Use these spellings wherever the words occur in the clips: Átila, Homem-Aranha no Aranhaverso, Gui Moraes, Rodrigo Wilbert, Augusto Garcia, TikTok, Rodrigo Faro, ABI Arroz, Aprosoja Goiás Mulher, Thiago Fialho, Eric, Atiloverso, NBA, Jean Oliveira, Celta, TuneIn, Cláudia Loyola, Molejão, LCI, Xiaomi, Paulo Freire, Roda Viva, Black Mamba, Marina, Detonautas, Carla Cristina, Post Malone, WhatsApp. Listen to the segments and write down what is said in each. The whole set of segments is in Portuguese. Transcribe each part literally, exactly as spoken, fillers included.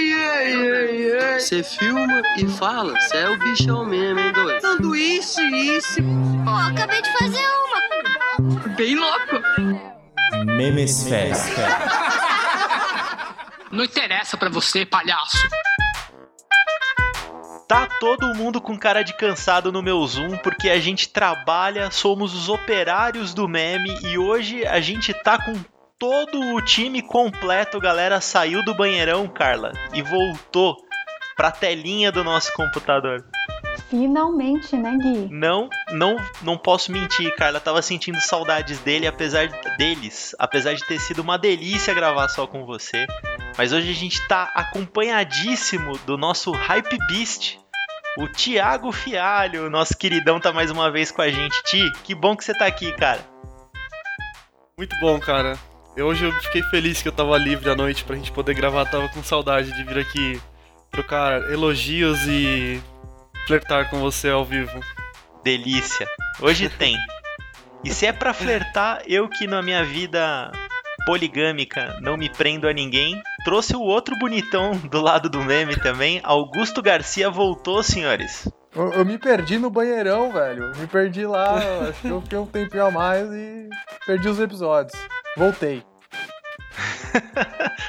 ai, ai, ai. Você filma e fala, você é o bichão mesmo, hein, doido? Sanduíche, isso. Ó, oh, acabei de fazer uma. Bem louco. Memesfera. Não interessa pra você, palhaço. Tá todo mundo com cara de cansado no meu Zoom, porque a gente trabalha, somos os operários do meme, e hoje a gente tá com todo o time completo, galera. Saiu do banheirão, Carla, e voltou pra telinha do nosso computador. Finalmente, né, Gui? Não, não, não posso mentir, Carla. Tava sentindo saudades dele, apesar de, deles, apesar de ter sido uma delícia gravar só com você. Mas hoje a gente tá acompanhadíssimo do nosso Hype Beast, o Thiago Fialho, nosso queridão, tá mais uma vez com a gente. Ti, que bom que você tá aqui, cara. Muito bom, cara. Eu, hoje eu fiquei feliz que eu tava livre à noite pra gente poder gravar. Tava com saudade de vir aqui trocar elogios e flertar com você ao vivo. Delícia. Hoje tem. E se é pra flertar, eu que na minha vida poligâmica não me prendo a ninguém, trouxe o outro bonitão do lado do meme também. Augusto Garcia voltou, senhores. Eu, eu me perdi no banheirão, velho. Me perdi lá, acho que eu fiquei um tempinho a mais e perdi os episódios. Voltei.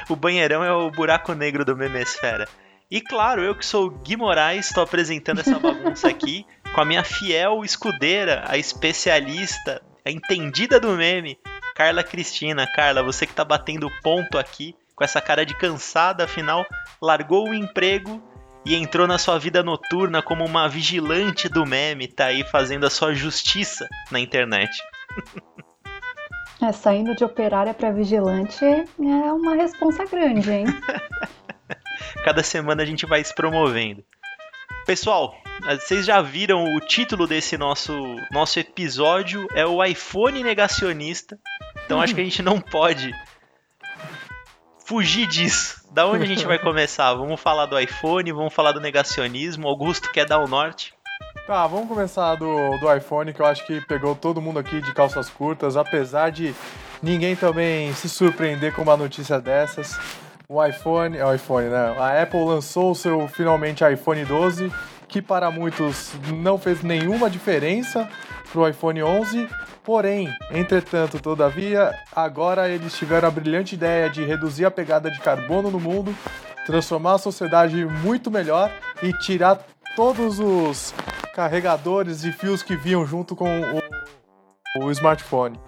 O banheirão é o buraco negro do Memesfera. E claro, eu que sou o Gui Moraes, estou apresentando essa bagunça aqui com a minha fiel escudeira, a especialista, a entendida do meme, Carla Cristina. Carla, você que tá batendo ponto aqui, com essa cara de cansada, afinal, largou o emprego e entrou na sua vida noturna como uma vigilante do meme, tá aí fazendo a sua justiça na internet. É, saindo de operária pra vigilante é uma responsa grande, hein? Cada semana a gente vai se promovendo. Pessoal, vocês já viram o título desse nosso, nosso episódio, é o iPhone negacionista. Então acho que a gente não pode fugir disso. Da onde a gente vai começar? Vamos falar do iPhone, vamos falar do negacionismo. Augusto quer dar o norte? Tá, vamos começar do, do iPhone, que eu acho que pegou todo mundo aqui de calças curtas, apesar de ninguém também se surpreender com uma notícia dessas. O iPhone, é o iPhone, né? A Apple lançou o seu, finalmente, iPhone doze, que para muitos não fez nenhuma diferença para o iPhone onze. Porém, entretanto, todavia, agora eles tiveram a brilhante ideia de reduzir a pegada de carbono no mundo, transformar a sociedade muito melhor e tirar todos os carregadores e fios que vinham junto com o, o smartphone.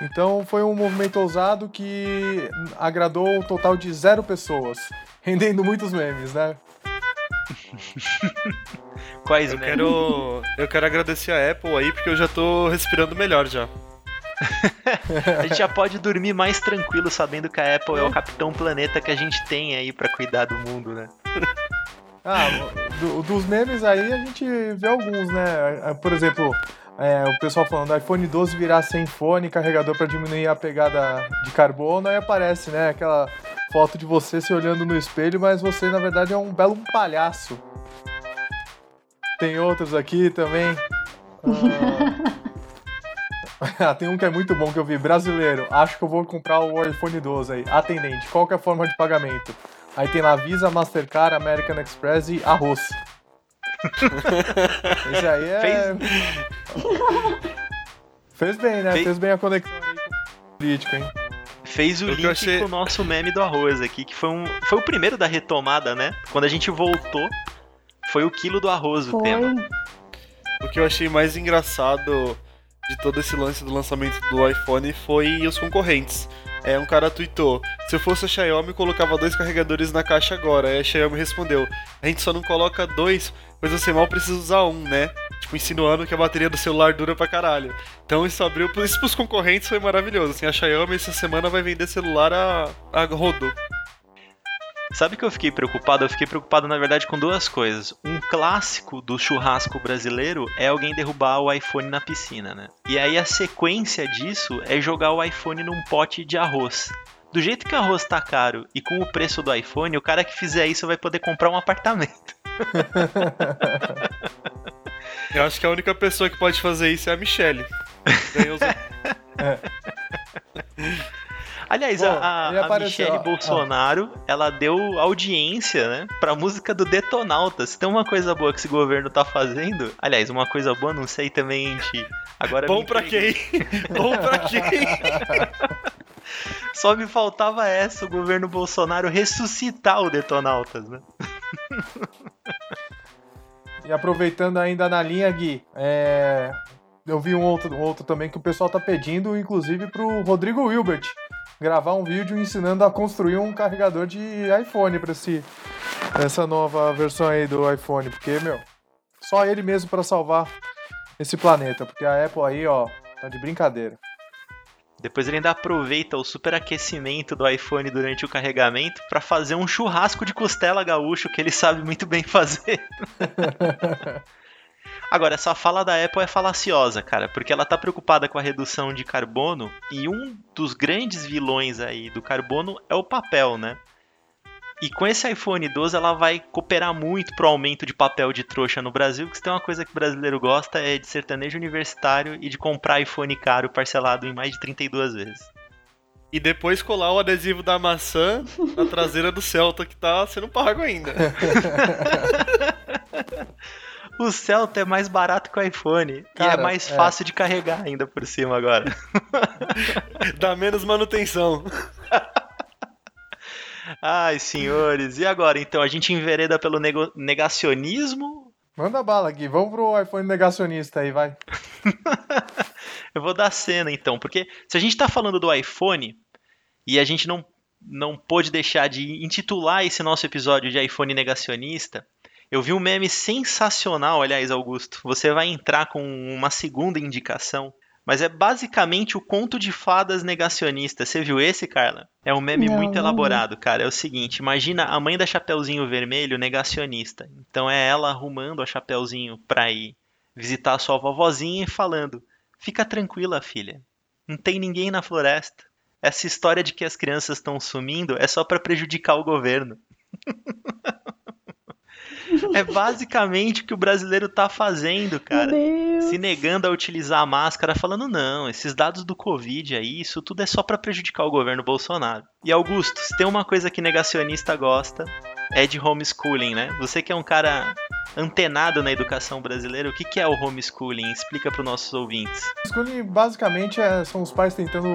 Então foi um movimento ousado que agradou um total de zero pessoas, rendendo muitos memes, né? Quais eu memes? Quero, eu quero agradecer a Apple aí, porque eu já tô respirando melhor já. A gente já pode dormir mais tranquilo sabendo que a Apple é o capitão planeta que a gente tem aí pra cuidar do mundo, né? Ah, do, dos memes aí a gente vê alguns, né? Por exemplo, é, o pessoal falando iPhone doze virar sem fone, carregador para diminuir a pegada de carbono, aí aparece, né, aquela foto de você se olhando no espelho, mas você na verdade é um belo palhaço. Tem outros aqui também. Ah, tem um que é muito bom que eu vi, brasileiro, acho que eu vou comprar o iPhone doze aí. Atendente, qual que é a forma de pagamento? Aí tem lá Visa, Mastercard, American Express e arroz. Esse aí é... Fez... Fez bem, né? Fez... Fez bem a conexão aí com o político, hein? Fez o eu link achei... com o nosso meme do arroz aqui, que foi, um... foi o primeiro da retomada, né? Quando a gente voltou, foi o quilo do arroz foi. O tema. O que eu achei mais engraçado de todo esse lance do lançamento do iPhone foi os concorrentes. É, um cara tweetou, se eu fosse a Xiaomi, colocava dois carregadores na caixa agora. Aí a Xiaomi respondeu, a gente só não coloca dois, pois você mal precisa usar um, né? Tipo, insinuando que a bateria do celular dura pra caralho. Então isso abriu, isso pros concorrentes foi maravilhoso. Assim, a Xiaomi essa semana vai vender celular a, a Rondo. Sabe que eu fiquei preocupado? Eu fiquei preocupado, na verdade, com duas coisas. Um clássico do churrasco brasileiro é alguém derrubar o iPhone na piscina, né? E aí a sequência disso é jogar o iPhone num pote de arroz. Do jeito que o arroz tá caro e com o preço do iPhone, o cara que fizer isso vai poder comprar um apartamento. Eu acho que a única pessoa que pode fazer isso é a Michelle. Ganhou os... é. Aliás, Pô, a, a Michelle Bolsonaro, ah. ela deu audiência, né, pra música do Detonautas. Se tem uma coisa boa que esse governo tá fazendo, aliás, uma coisa boa, não sei também, gente. Agora Bom pra quem? Bom pra quem? Só me faltava essa, o governo Bolsonaro ressuscitar o Detonautas, né? E aproveitando ainda na linha, Gui, é... eu vi um outro, um outro também que o pessoal tá pedindo, inclusive pro Rodrigo Wilbert gravar um vídeo ensinando a construir um carregador de iPhone pra esse, essa nova versão aí do iPhone, porque, meu, só ele mesmo pra salvar esse planeta, porque a Apple aí, ó, tá de brincadeira. Depois ele ainda aproveita o superaquecimento do iPhone durante o carregamento para fazer um churrasco de costela gaúcho que ele sabe muito bem fazer. Agora, essa fala da Apple é falaciosa, cara, porque ela tá preocupada com a redução de carbono e um dos grandes vilões aí do carbono é o papel, né? E com esse iPhone doze ela vai cooperar muito pro aumento de papel de trouxa no Brasil, que se tem uma coisa que o brasileiro gosta é de sertanejo universitário e de comprar iPhone caro parcelado em mais de trinta e duas vezes. E depois colar o adesivo da maçã na traseira do Celta, que tá sendo pago ainda. O Celta é mais barato que o iPhone, cara, e é mais é. fácil de carregar ainda por cima agora. Dá menos manutenção. Ai, senhores, e agora então? A gente envereda pelo nego- negacionismo? Manda bala, Gui, vamos pro iPhone negacionista aí, vai. Eu vou dar cena então, porque se a gente tá falando do iPhone, e a gente não, não pôde deixar de intitular esse nosso episódio de iPhone negacionista, eu vi um meme sensacional, aliás, Augusto, você vai entrar com uma segunda indicação. Mas é basicamente o conto de fadas negacionista. Você viu esse, Carla? É um meme não, muito elaborado, cara. É o seguinte, imagina a mãe da Chapeuzinho Vermelho negacionista. Então é ela arrumando a Chapeuzinho pra ir visitar a sua vovozinha e falando: fica tranquila, filha. Não tem ninguém na floresta. Essa história de que as crianças estão sumindo é só pra prejudicar o governo. É basicamente o que o brasileiro tá fazendo, cara. Se negando a utilizar a máscara, falando, não, esses dados do Covid aí, isso tudo é só pra prejudicar o governo Bolsonaro. E Augusto, se tem uma coisa que negacionista gosta, é de homeschooling, né? Você que é um cara antenado na educação brasileira, o que que é o homeschooling? Explica pros nossos ouvintes. Homeschooling, basicamente, é, são os pais tentando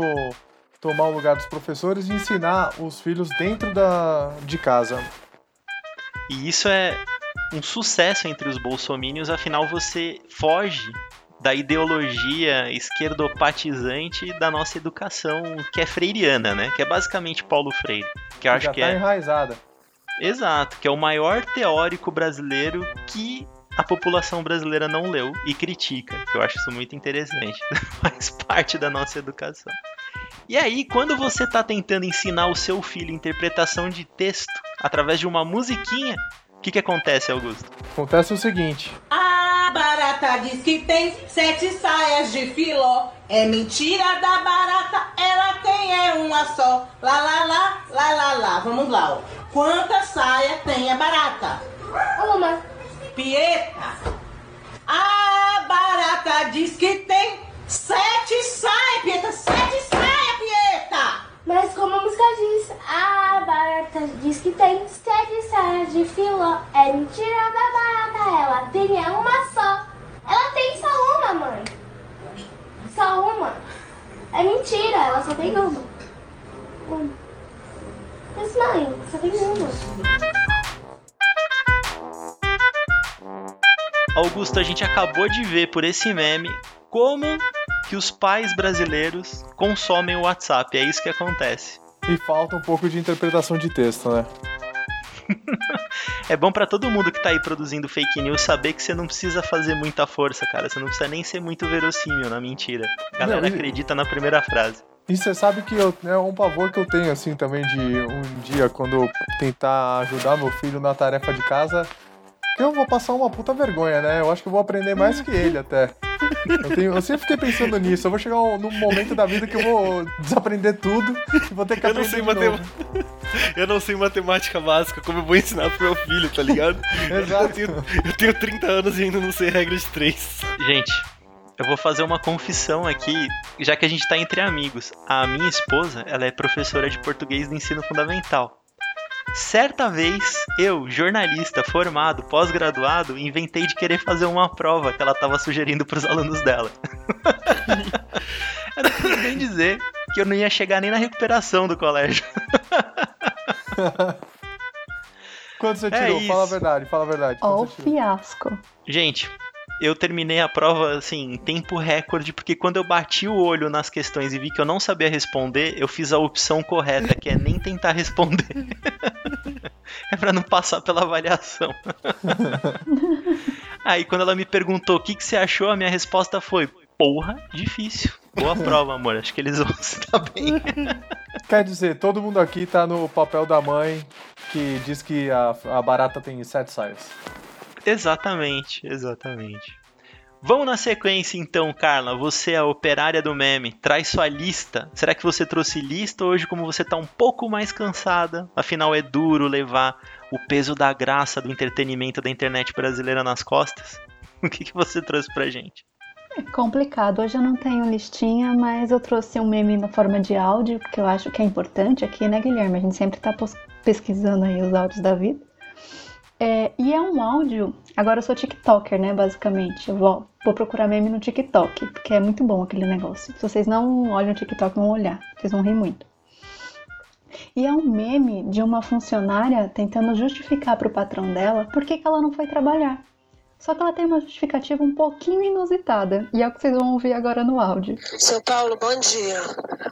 tomar o lugar dos professores e ensinar os filhos dentro da, de casa. E isso é um sucesso entre os bolsomínios, afinal você foge da ideologia esquerdopatizante da nossa educação, que é freiriana, né? Que é basicamente Paulo Freire, que eu acho já que tá é enraizada. Exato, que é o maior teórico brasileiro que a população brasileira não leu e critica, que eu acho isso muito interessante, faz parte da nossa educação. E aí, quando você está tentando ensinar o seu filho interpretação de texto através de uma musiquinha, o que que acontece, Augusto? Acontece o seguinte. A barata diz que tem sete saias de filó. É mentira da barata, ela tem é uma só. Lá, lá, lá, lá, lá, lá. Vamos lá, ó. Quantas saias tem a barata? Uma. Pieta. A barata diz que tem sete saias, Pieta. Sete saias. Mas como a música diz, a barata diz que tem sete saias de filó. É mentira da barata, ela tem é uma só. Ela tem só uma, mãe. Só uma. É mentira, ela só tem uma. Uma. Mas mãe, só tem uma. Augusto, a gente acabou de ver por esse meme como que os pais brasileiros consomem o WhatsApp, é isso que acontece. E falta um pouco de interpretação de texto, né? É bom pra todo mundo que tá aí produzindo fake news saber que você não precisa fazer muita força, cara. Você não precisa nem ser muito verossímil na mentira. A galera não, e... acredita na primeira frase. E você sabe que eu, é um pavor que eu tenho, assim, também de um dia, quando eu tentar ajudar meu filho na tarefa de casa, que eu vou passar uma puta vergonha, né? Eu acho que eu vou aprender mais que ele até. Eu, tenho, eu sempre fiquei pensando nisso. Eu vou chegar num momento da vida que eu vou desaprender tudo e vou ter que aprender de novo. Eu não sei matemática básica, como eu vou ensinar pro meu filho, tá ligado? Exato. Eu tenho, eu tenho trinta anos e ainda não sei regra de três. Gente, eu vou fazer uma confissão aqui, já que a gente tá entre amigos. A minha esposa, ela é professora de português do ensino fundamental. Certa vez, eu, jornalista, formado, pós-graduado, inventei de querer fazer uma prova que ela tava sugerindo pros alunos dela. Ela quis bem dizer que eu não ia chegar nem na recuperação do colégio. Quanto você tirou? É fala a verdade, fala a verdade. Ó, o fiasco. Gente, eu terminei a prova, assim, em tempo recorde, porque quando eu bati o olho nas questões e vi que eu não sabia responder, eu fiz a opção correta, que é nem tentar responder. É pra não passar pela avaliação. Aí, quando ela me perguntou o que, que você achou, a minha resposta foi... Porra, difícil. Boa prova, amor. Acho que eles vão se dar bem. Quer dizer, todo mundo aqui tá no papel da mãe que diz que a, a barata tem sete saias. Exatamente, exatamente. Vamos na sequência então, Carla. Você é a operária do meme. Traz sua lista. Será que você trouxe lista hoje, como você tá um pouco mais cansada? Afinal, é duro levar o peso da graça do entretenimento da internet brasileira nas costas? O que, que você trouxe pra gente? É complicado, hoje eu não tenho listinha, mas eu trouxe um meme na forma de áudio, porque eu acho que é importante aqui, né, Guilherme? A gente sempre tá pesquisando aí os áudios da vida. É, e é um áudio, agora eu sou tiktoker, né, basicamente. Eu vou, vou procurar meme no TikTok, porque é muito bom aquele negócio. Se vocês não olham o TikTok, vão olhar, vocês vão rir muito. E é um meme de uma funcionária tentando justificar pro patrão dela por que que ela não foi trabalhar. Só que ela tem uma justificativa um pouquinho inusitada. E é o que vocês vão ouvir agora no áudio. Seu Paulo, bom dia.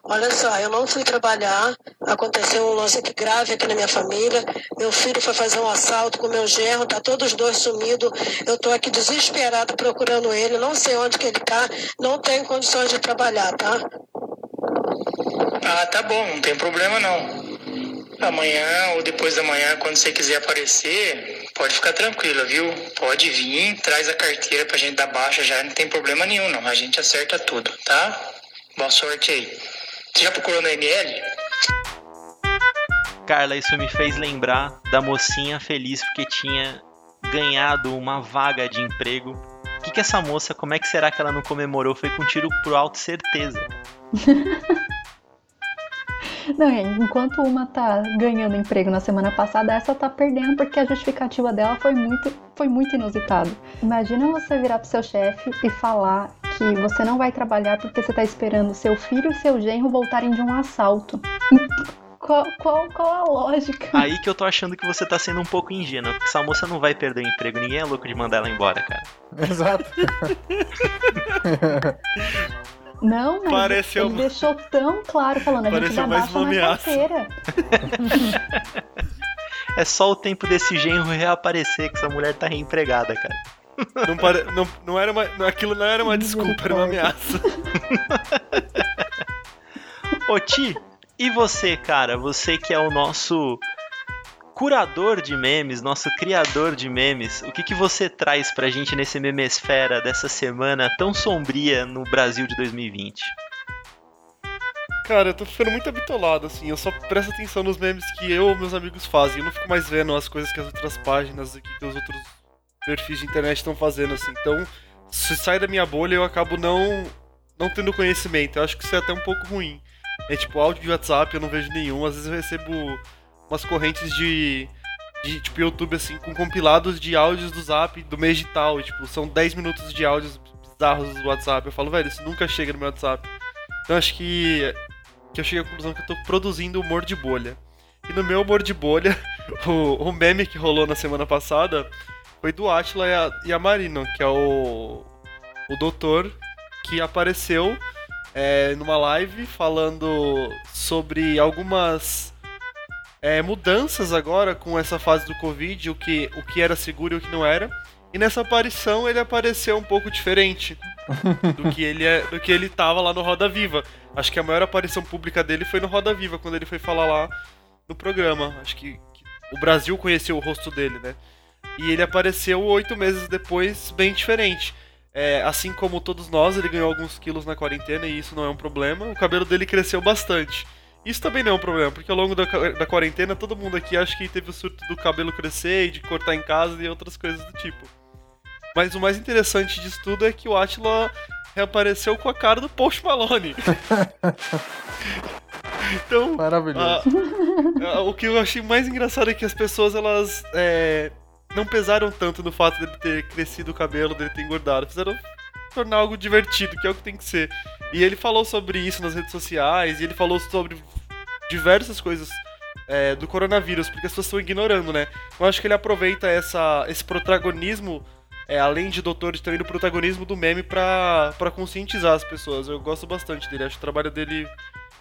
Olha só, eu não fui trabalhar. Aconteceu um lance aqui grave aqui na minha família. Meu filho foi fazer um assalto com meu genro. Tá todos dois sumidos. Eu tô aqui desesperado procurando ele. Não sei onde que ele tá. Não tenho condições de trabalhar, tá? Ah, tá bom. Não tem problema, não. Amanhã ou depois da manhã, quando você quiser aparecer, pode ficar tranquila, viu? Pode vir, traz a carteira pra gente dar baixa já, não tem problema nenhum, não. A gente acerta tudo, tá? Boa sorte aí. Você já procurou na M L? Carla, isso me fez lembrar da mocinha feliz porque tinha ganhado uma vaga de emprego. O que que essa moça, como é que será que ela não comemorou? Foi com um tiro pro alto, certeza. Não, enquanto uma tá ganhando emprego na semana passada, essa tá perdendo porque a justificativa dela foi muito, foi muito inusitada. Imagina você virar pro seu chefe e falar que você não vai trabalhar porque você tá esperando seu filho e seu genro voltarem de um assalto. Qual, qual, qual a lógica? Aí que eu tô achando que você tá sendo um pouco ingênua, porque essa moça não vai perder o emprego, ninguém é louco de mandar ela embora, cara. Exato. Não, mas Pareceu ele uma... deixou tão claro, falando, a Pareceu gente dá baixa na carteira. É só o tempo desse genro reaparecer que essa mulher tá reempregada, cara. Não pare... não, não era uma... Aquilo não era uma desculpa, era uma ameaça. Ô Ti, e você, cara? Você que é o nosso curador de memes, nosso criador de memes, o que que você traz pra gente nesse Memesfera dessa semana tão sombria no Brasil de dois mil e vinte? Cara, eu tô ficando muito habitolado, assim, eu só presto atenção nos memes que eu ou meus amigos fazem, eu não fico mais vendo as coisas que as outras páginas aqui, que os outros perfis de internet estão fazendo, assim, então, se sai da minha bolha, eu acabo não, não tendo conhecimento, eu acho que isso é até um pouco ruim, é tipo, áudio de WhatsApp eu não vejo nenhum, às vezes eu recebo umas correntes de, de tipo, YouTube, assim, com compilados de áudios do Zap do mês de tal, e, tipo, são dez minutos de áudios bizarros do WhatsApp. Eu falo, velho, isso nunca chega no meu WhatsApp. Então acho que, que eu cheguei à conclusão que eu tô produzindo humor de bolha. E no meu humor de bolha, o, o meme que rolou na semana passada foi do Átila e a, e a Marina, que é o, o doutor que apareceu é, numa live falando sobre algumas... É, mudanças agora com essa fase do Covid, o que, o que era seguro e o que não era. E nessa aparição ele apareceu um pouco diferente do que ele é, do que ele tava lá no Roda Viva. Acho que a maior aparição pública dele foi no Roda Viva, quando ele foi falar lá no programa. Acho que, que o Brasil conheceu o rosto dele, né? E ele apareceu oito meses depois bem diferente. É, assim como todos nós, ele ganhou alguns quilos na quarentena e isso não é um problema. O cabelo dele cresceu bastante. Isso também não é um problema, porque ao longo da, da quarentena, todo mundo aqui acho que teve o surto do cabelo crescer e de cortar em casa e outras coisas do tipo. Mas o mais interessante disso tudo é que o Átila reapareceu com a cara do Post Malone. Então, maravilhoso. A, a, o que eu achei mais engraçado é que as pessoas, elas é, não pesaram tanto no fato dele ter crescido o cabelo, dele ter engordado. Fizeram tornar algo divertido, que é o que tem que ser. E ele falou sobre isso nas redes sociais, e ele falou sobre diversas coisas é, do coronavírus, porque as pessoas estão ignorando, né? Eu acho que ele aproveita essa, esse protagonismo, é, além de doutor, também do protagonismo do meme pra, pra conscientizar as pessoas. Eu gosto bastante dele, acho o trabalho dele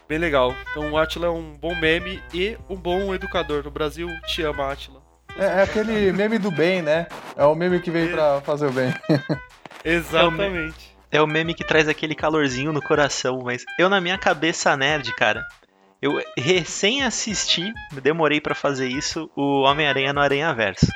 bem legal. Então o Átila é um bom meme e um bom educador. No Brasil, te ama, Átila. É, é aquele meme do bem, né? É o meme que veio é. pra fazer o bem. Exatamente. É o meme que traz aquele calorzinho no coração, mas eu na minha cabeça nerd, cara, eu recém assisti, demorei pra fazer isso, o Homem-Aranha no Aranhaverso.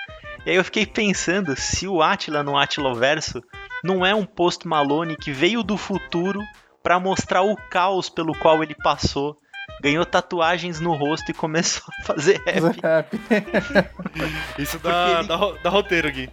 E aí eu fiquei pensando se o Átila no Atiloverso não é um Post Malone que veio do futuro pra mostrar o caos pelo qual ele passou, ganhou tatuagens no rosto e começou a fazer rap. Isso dá, ele... dá, dá roteiro, Gui.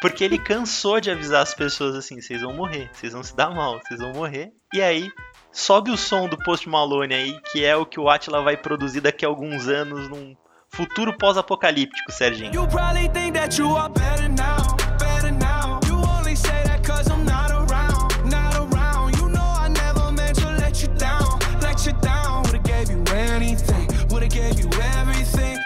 Porque ele cansou de avisar as pessoas assim, vocês vão morrer, vocês vão se dar mal, vocês vão morrer. E aí, sobe o som do Post Malone aí, que é o que o Átila vai produzir daqui a alguns anos num futuro pós-apocalíptico, Serginho. You probably think that you are better now, better now. You only say that 'cause I'm not around, not around. You know I never meant to let you down, let you down. Would've gave you anything, would've gave you everything.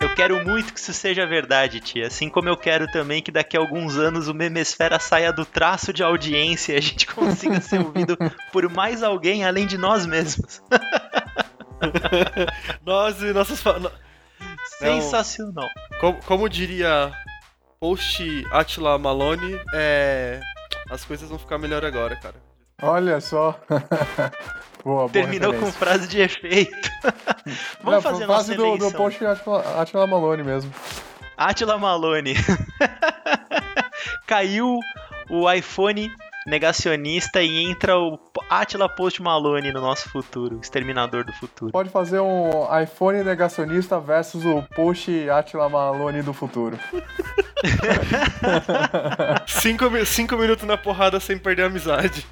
Eu quero muito que isso seja verdade, tia. Assim como eu quero também que daqui a alguns anos o Memesfera saia do traço de audiência e a gente consiga ser ouvido por mais alguém além de nós mesmos. Nós e nossas... Sensacional. Não, como, como diria Post Átila Malone, é, as coisas vão ficar melhor agora, cara. Olha só. Boa, terminou boa com frase de efeito. Vamos Não, fazer nossa eleição. Do, do post Átila Malone mesmo. Átila Malone. Caiu o iPhone negacionista e entra o Átila Post Malone no nosso futuro. Exterminador do futuro. Pode fazer um iPhone negacionista versus o Post Átila Malone do futuro. cinco, cinco minutos na porrada sem perder a amizade.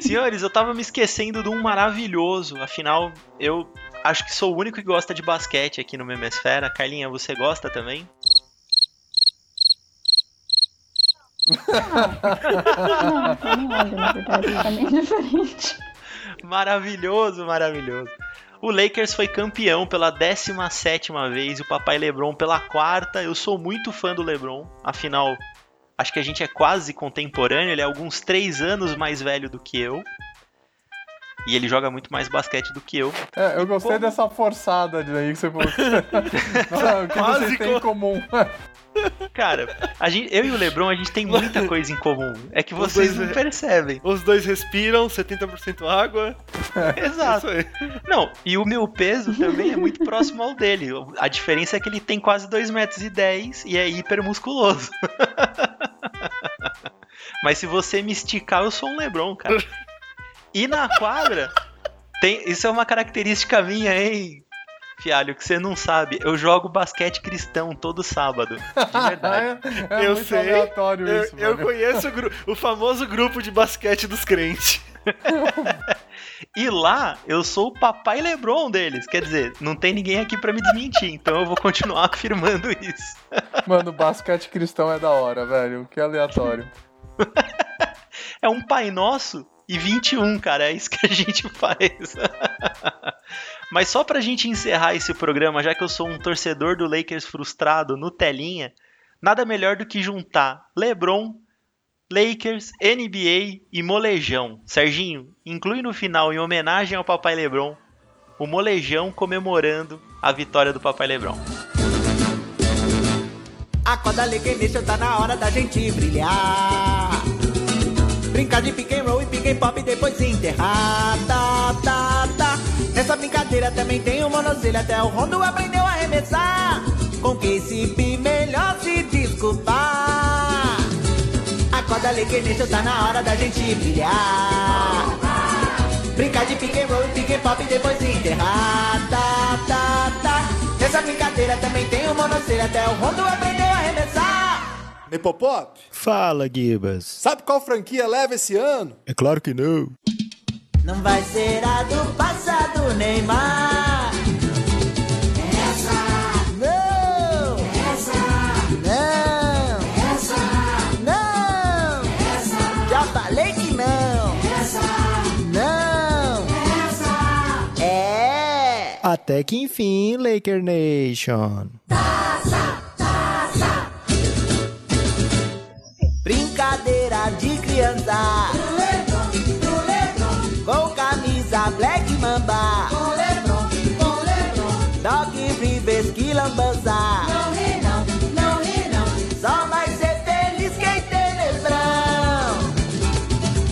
Senhores, eu tava me esquecendo de um maravilhoso. Afinal, eu acho que sou o único que gosta de basquete aqui no Memesfera. Carlinha, você gosta também? Ah, não, não, não, na verdade, é bem diferente. Maravilhoso, maravilhoso. O Lakers foi campeão pela décima sétima vez, o papai LeBron pela quarta. Eu sou muito fã do LeBron, afinal, acho que a gente é quase contemporâneo, ele é alguns três anos mais velho do que eu. E ele joga muito mais basquete do que eu. É, eu e gostei como... dessa forçada daí que você falou. Não, o que quase vocês têm em comum? Cara, a gente, eu e o LeBron, a gente tem muita coisa em comum. É que vocês dois, não percebem. Os dois respiram, setenta por cento água. Exato. É não, e o meu peso também é muito próximo ao dele. A diferença é que ele tem quase dois metros e dez e é hipermusculoso. Mas se você me esticar, eu sou um LeBron, cara. E na quadra, tem, isso é uma característica minha, hein, Fialho, que você não sabe. Eu jogo basquete cristão todo sábado, de verdade. é, é eu muito sei, aleatório eu, isso, eu conheço o, o famoso grupo de basquete dos crentes. E lá, eu sou o papai LeBron deles. Quer dizer, não tem ninguém aqui pra me desmentir, então eu vou continuar afirmando isso. Mano, basquete cristão é da hora, velho. Que aleatório. É um pai nosso... E vinte e um, cara, é isso que a gente faz. Mas só pra gente encerrar esse programa, já que eu sou um torcedor do Lakers frustrado, Nutelinha, nada melhor do que juntar LeBron, Lakers, N B A e Molejão. Serginho, inclui no final, em homenagem ao papai LeBron, o Molejão comemorando a vitória do papai LeBron. Acorda, Lakers, tá na hora da gente brilhar. Brincar de pick and roll e pick and pop e depois enterrar, tá, tá, tá. Nessa brincadeira também tem o monocelha, até o Rondo aprendeu a arremessar. Com que se pi melhor se desculpar. Acorda, Lakers, tá na hora da gente brilhar. Brincar de pick and roll e pick and pop e depois enterrar, tá, tá, tá. Nessa brincadeira também tem o monocelha, até o Rondo aprendeu a arremessar. Nepopop? Fala, Guibas. Sabe qual franquia leva esse ano? É claro que não. Não vai ser a do passado, Neymar. É essa. Não. É essa. Não. É essa. Não. É essa. Já falei que não. É essa. Não. É essa. É. Até que enfim, Laker Nation. Taça. Taça. Brincadeira de criança. Com camisa Black Mamba, com LeBron, com LeBron, Doc Rivers, que lambança. Não ri não, não ri não, só vai ser feliz quem tem LeBron.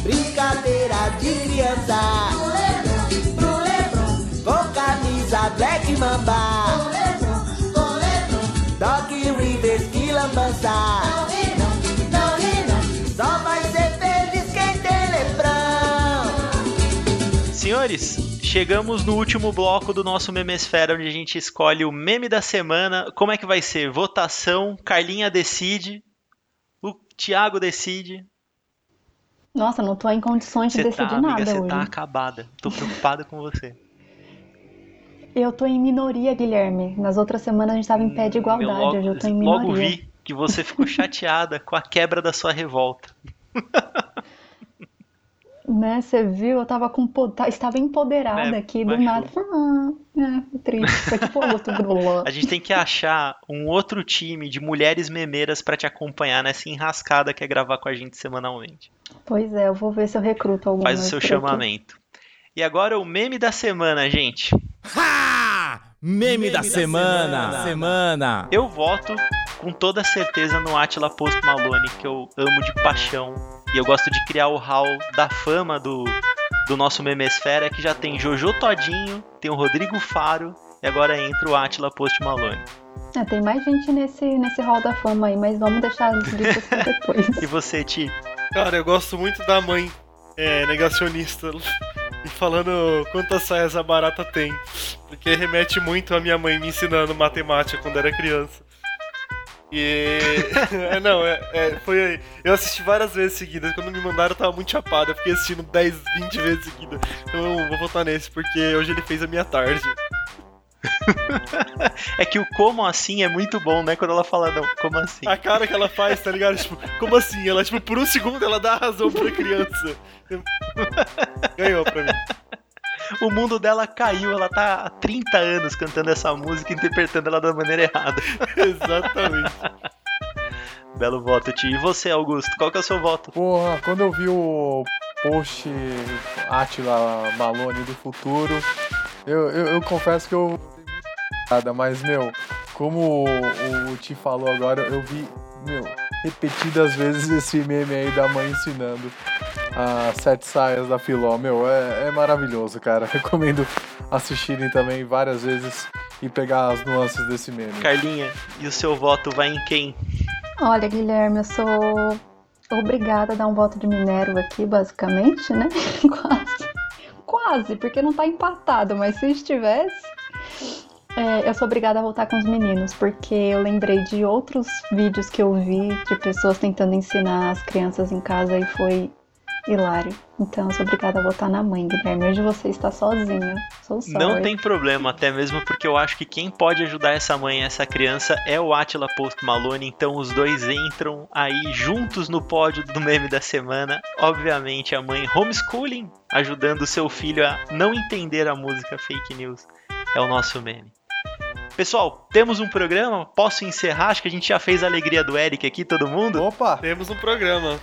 Brincadeira de criança, pro LeBron, pro LeBron, com camisa Black Mamba, com LeBron, com LeBron, Doc Rivers, que lambança. Não ri não, não ri não, só vai ser feliz quem tem LeBron. Senhores, chegamos no último bloco do nosso Memesfera, onde a gente escolhe o meme da semana. Como é que vai ser? Votação, Carlinha decide, o Thiago decide. Nossa, não tô em condições de cê decidir tá, nada amiga, hoje. Você tá acabada, tô preocupada com você. Eu tô em minoria, Guilherme. Nas outras semanas a gente tava em pé de igualdade, eu logo, hoje eu tô em minoria. Logo vi que você ficou chateada com a quebra da sua revolta. Né, você viu, eu tava com, estava empoderada é, aqui do nada. Ah, é, triste, foi tipo outro grulo. A gente tem que achar um outro time de mulheres memeiras pra te acompanhar nessa enrascada que é gravar com a gente semanalmente. Pois é, eu vou ver se eu recruto alguma. Faz o seu chamamento. E agora o meme da semana, gente. Ha! Meme, meme da, da semana. Semana. semana! Eu voto com toda certeza no Átila Post Malone, que eu amo de paixão. E eu gosto de criar o hall da fama do, do nosso Memesfera, que já tem Jojo Todynho, tem o Rodrigo Faro, e agora entra o Átila Post Malone. É, tem mais gente nesse, nesse hall da fama aí, mas vamos deixar as listas pra depois. E você, Ti? Cara, eu gosto muito da mãe é, negacionista e falando quantas saias a barata tem, porque remete muito a minha mãe me ensinando matemática quando era criança. E... é, não, é, é, foi... Eu assisti várias vezes seguidas. Quando me mandaram eu tava muito chapada. Eu fiquei assistindo dez, vinte vezes seguidas. Então eu vou votar nesse, porque hoje ele fez a minha tarde. É que o como assim é muito bom, né? Quando ela fala, não, como assim? A cara que ela faz, tá ligado? Tipo, como assim? Ela, tipo, por um segundo ela dá a razão pra criança. Ganhou pra mim. O mundo dela caiu, ela tá há trinta anos cantando essa música e interpretando ela da maneira errada. Exatamente. Belo voto, Ti. E você, Augusto? Qual que é o seu voto? Porra, quando eu vi o post Átila Malone do futuro, eu, eu, eu confesso que eu... Mas, meu, como o, o Ti falou agora, eu vi, meu, repetidas vezes esse meme aí da mãe ensinando. Ah, Sete Saias da Filó, meu, é, é maravilhoso, cara. Recomendo assistirem também várias vezes e pegar as nuances desse meme. Carlinha, e o seu voto vai em quem? Olha, Guilherme, eu sou obrigada a dar um voto de minério aqui, basicamente, né? Quase, quase, porque não tá empatado, mas se estivesse... É, eu sou obrigada a voltar com os meninos, porque eu lembrei de outros vídeos que eu vi de pessoas tentando ensinar as crianças em casa e foi... hilário. Então eu sou obrigada a votar na mãe, Guilherme. Hoje você está sozinho. Sou sorry. Não tem problema, até mesmo porque eu acho que quem pode ajudar essa mãe e essa criança é o Átila Post Malone. Então os dois entram aí juntos no pódio do meme da semana. Obviamente a mãe homeschooling, ajudando seu filho a não entender a música fake news. É o nosso meme. Pessoal, temos um programa? Posso encerrar? Acho que a gente já fez a alegria do Eric aqui, todo mundo? Opa! Temos um programa.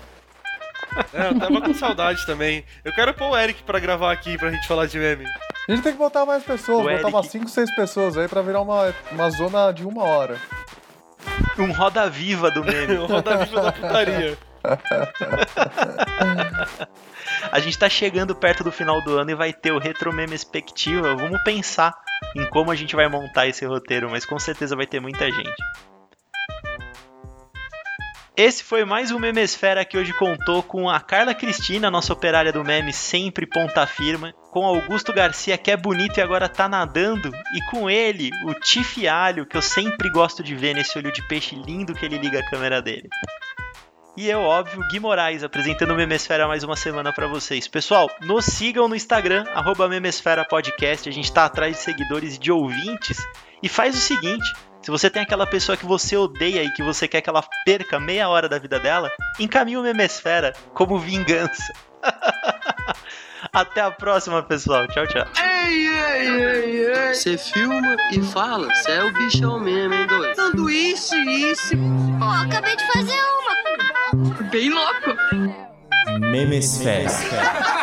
É, eu tava com saudade também. Eu quero pôr o Eric pra gravar aqui, pra gente falar de meme. A gente tem que botar mais pessoas, o botar Eric... umas cinco, seis pessoas aí pra virar uma, uma zona de uma hora. Um Roda Viva do meme. Um Roda Viva da putaria. A gente tá chegando perto do final do ano e vai ter o Retro Memespectiva. Vamos pensar em como a gente vai montar esse roteiro, mas com certeza vai ter muita gente. Esse foi mais um Memesfera que hoje contou com a Carla Cristina, nossa operária do meme, sempre ponta firma, com Augusto Garcia, que é bonito e agora tá nadando, e com ele, o Ti Fialho, que eu sempre gosto de ver nesse olho de peixe lindo que ele liga a câmera dele. E eu, óbvio, Gui Moraes, apresentando o Memesfera mais uma semana pra vocês. Pessoal, nos sigam no Instagram, arroba Memesfera Podcast. A gente tá atrás de seguidores e de ouvintes. E faz o seguinte, se você tem aquela pessoa que você odeia e que você quer que ela perca meia hora da vida dela, encaminha o Memesfera como vingança. Até a próxima, pessoal. Tchau, tchau. Ei, ei, ei, ei. Você filma e fala. Você é o bichão mesmo, hein, doido? Sanduíche, isso. Pô, oh, acabei de fazer uma. Bem louco. Memesfera.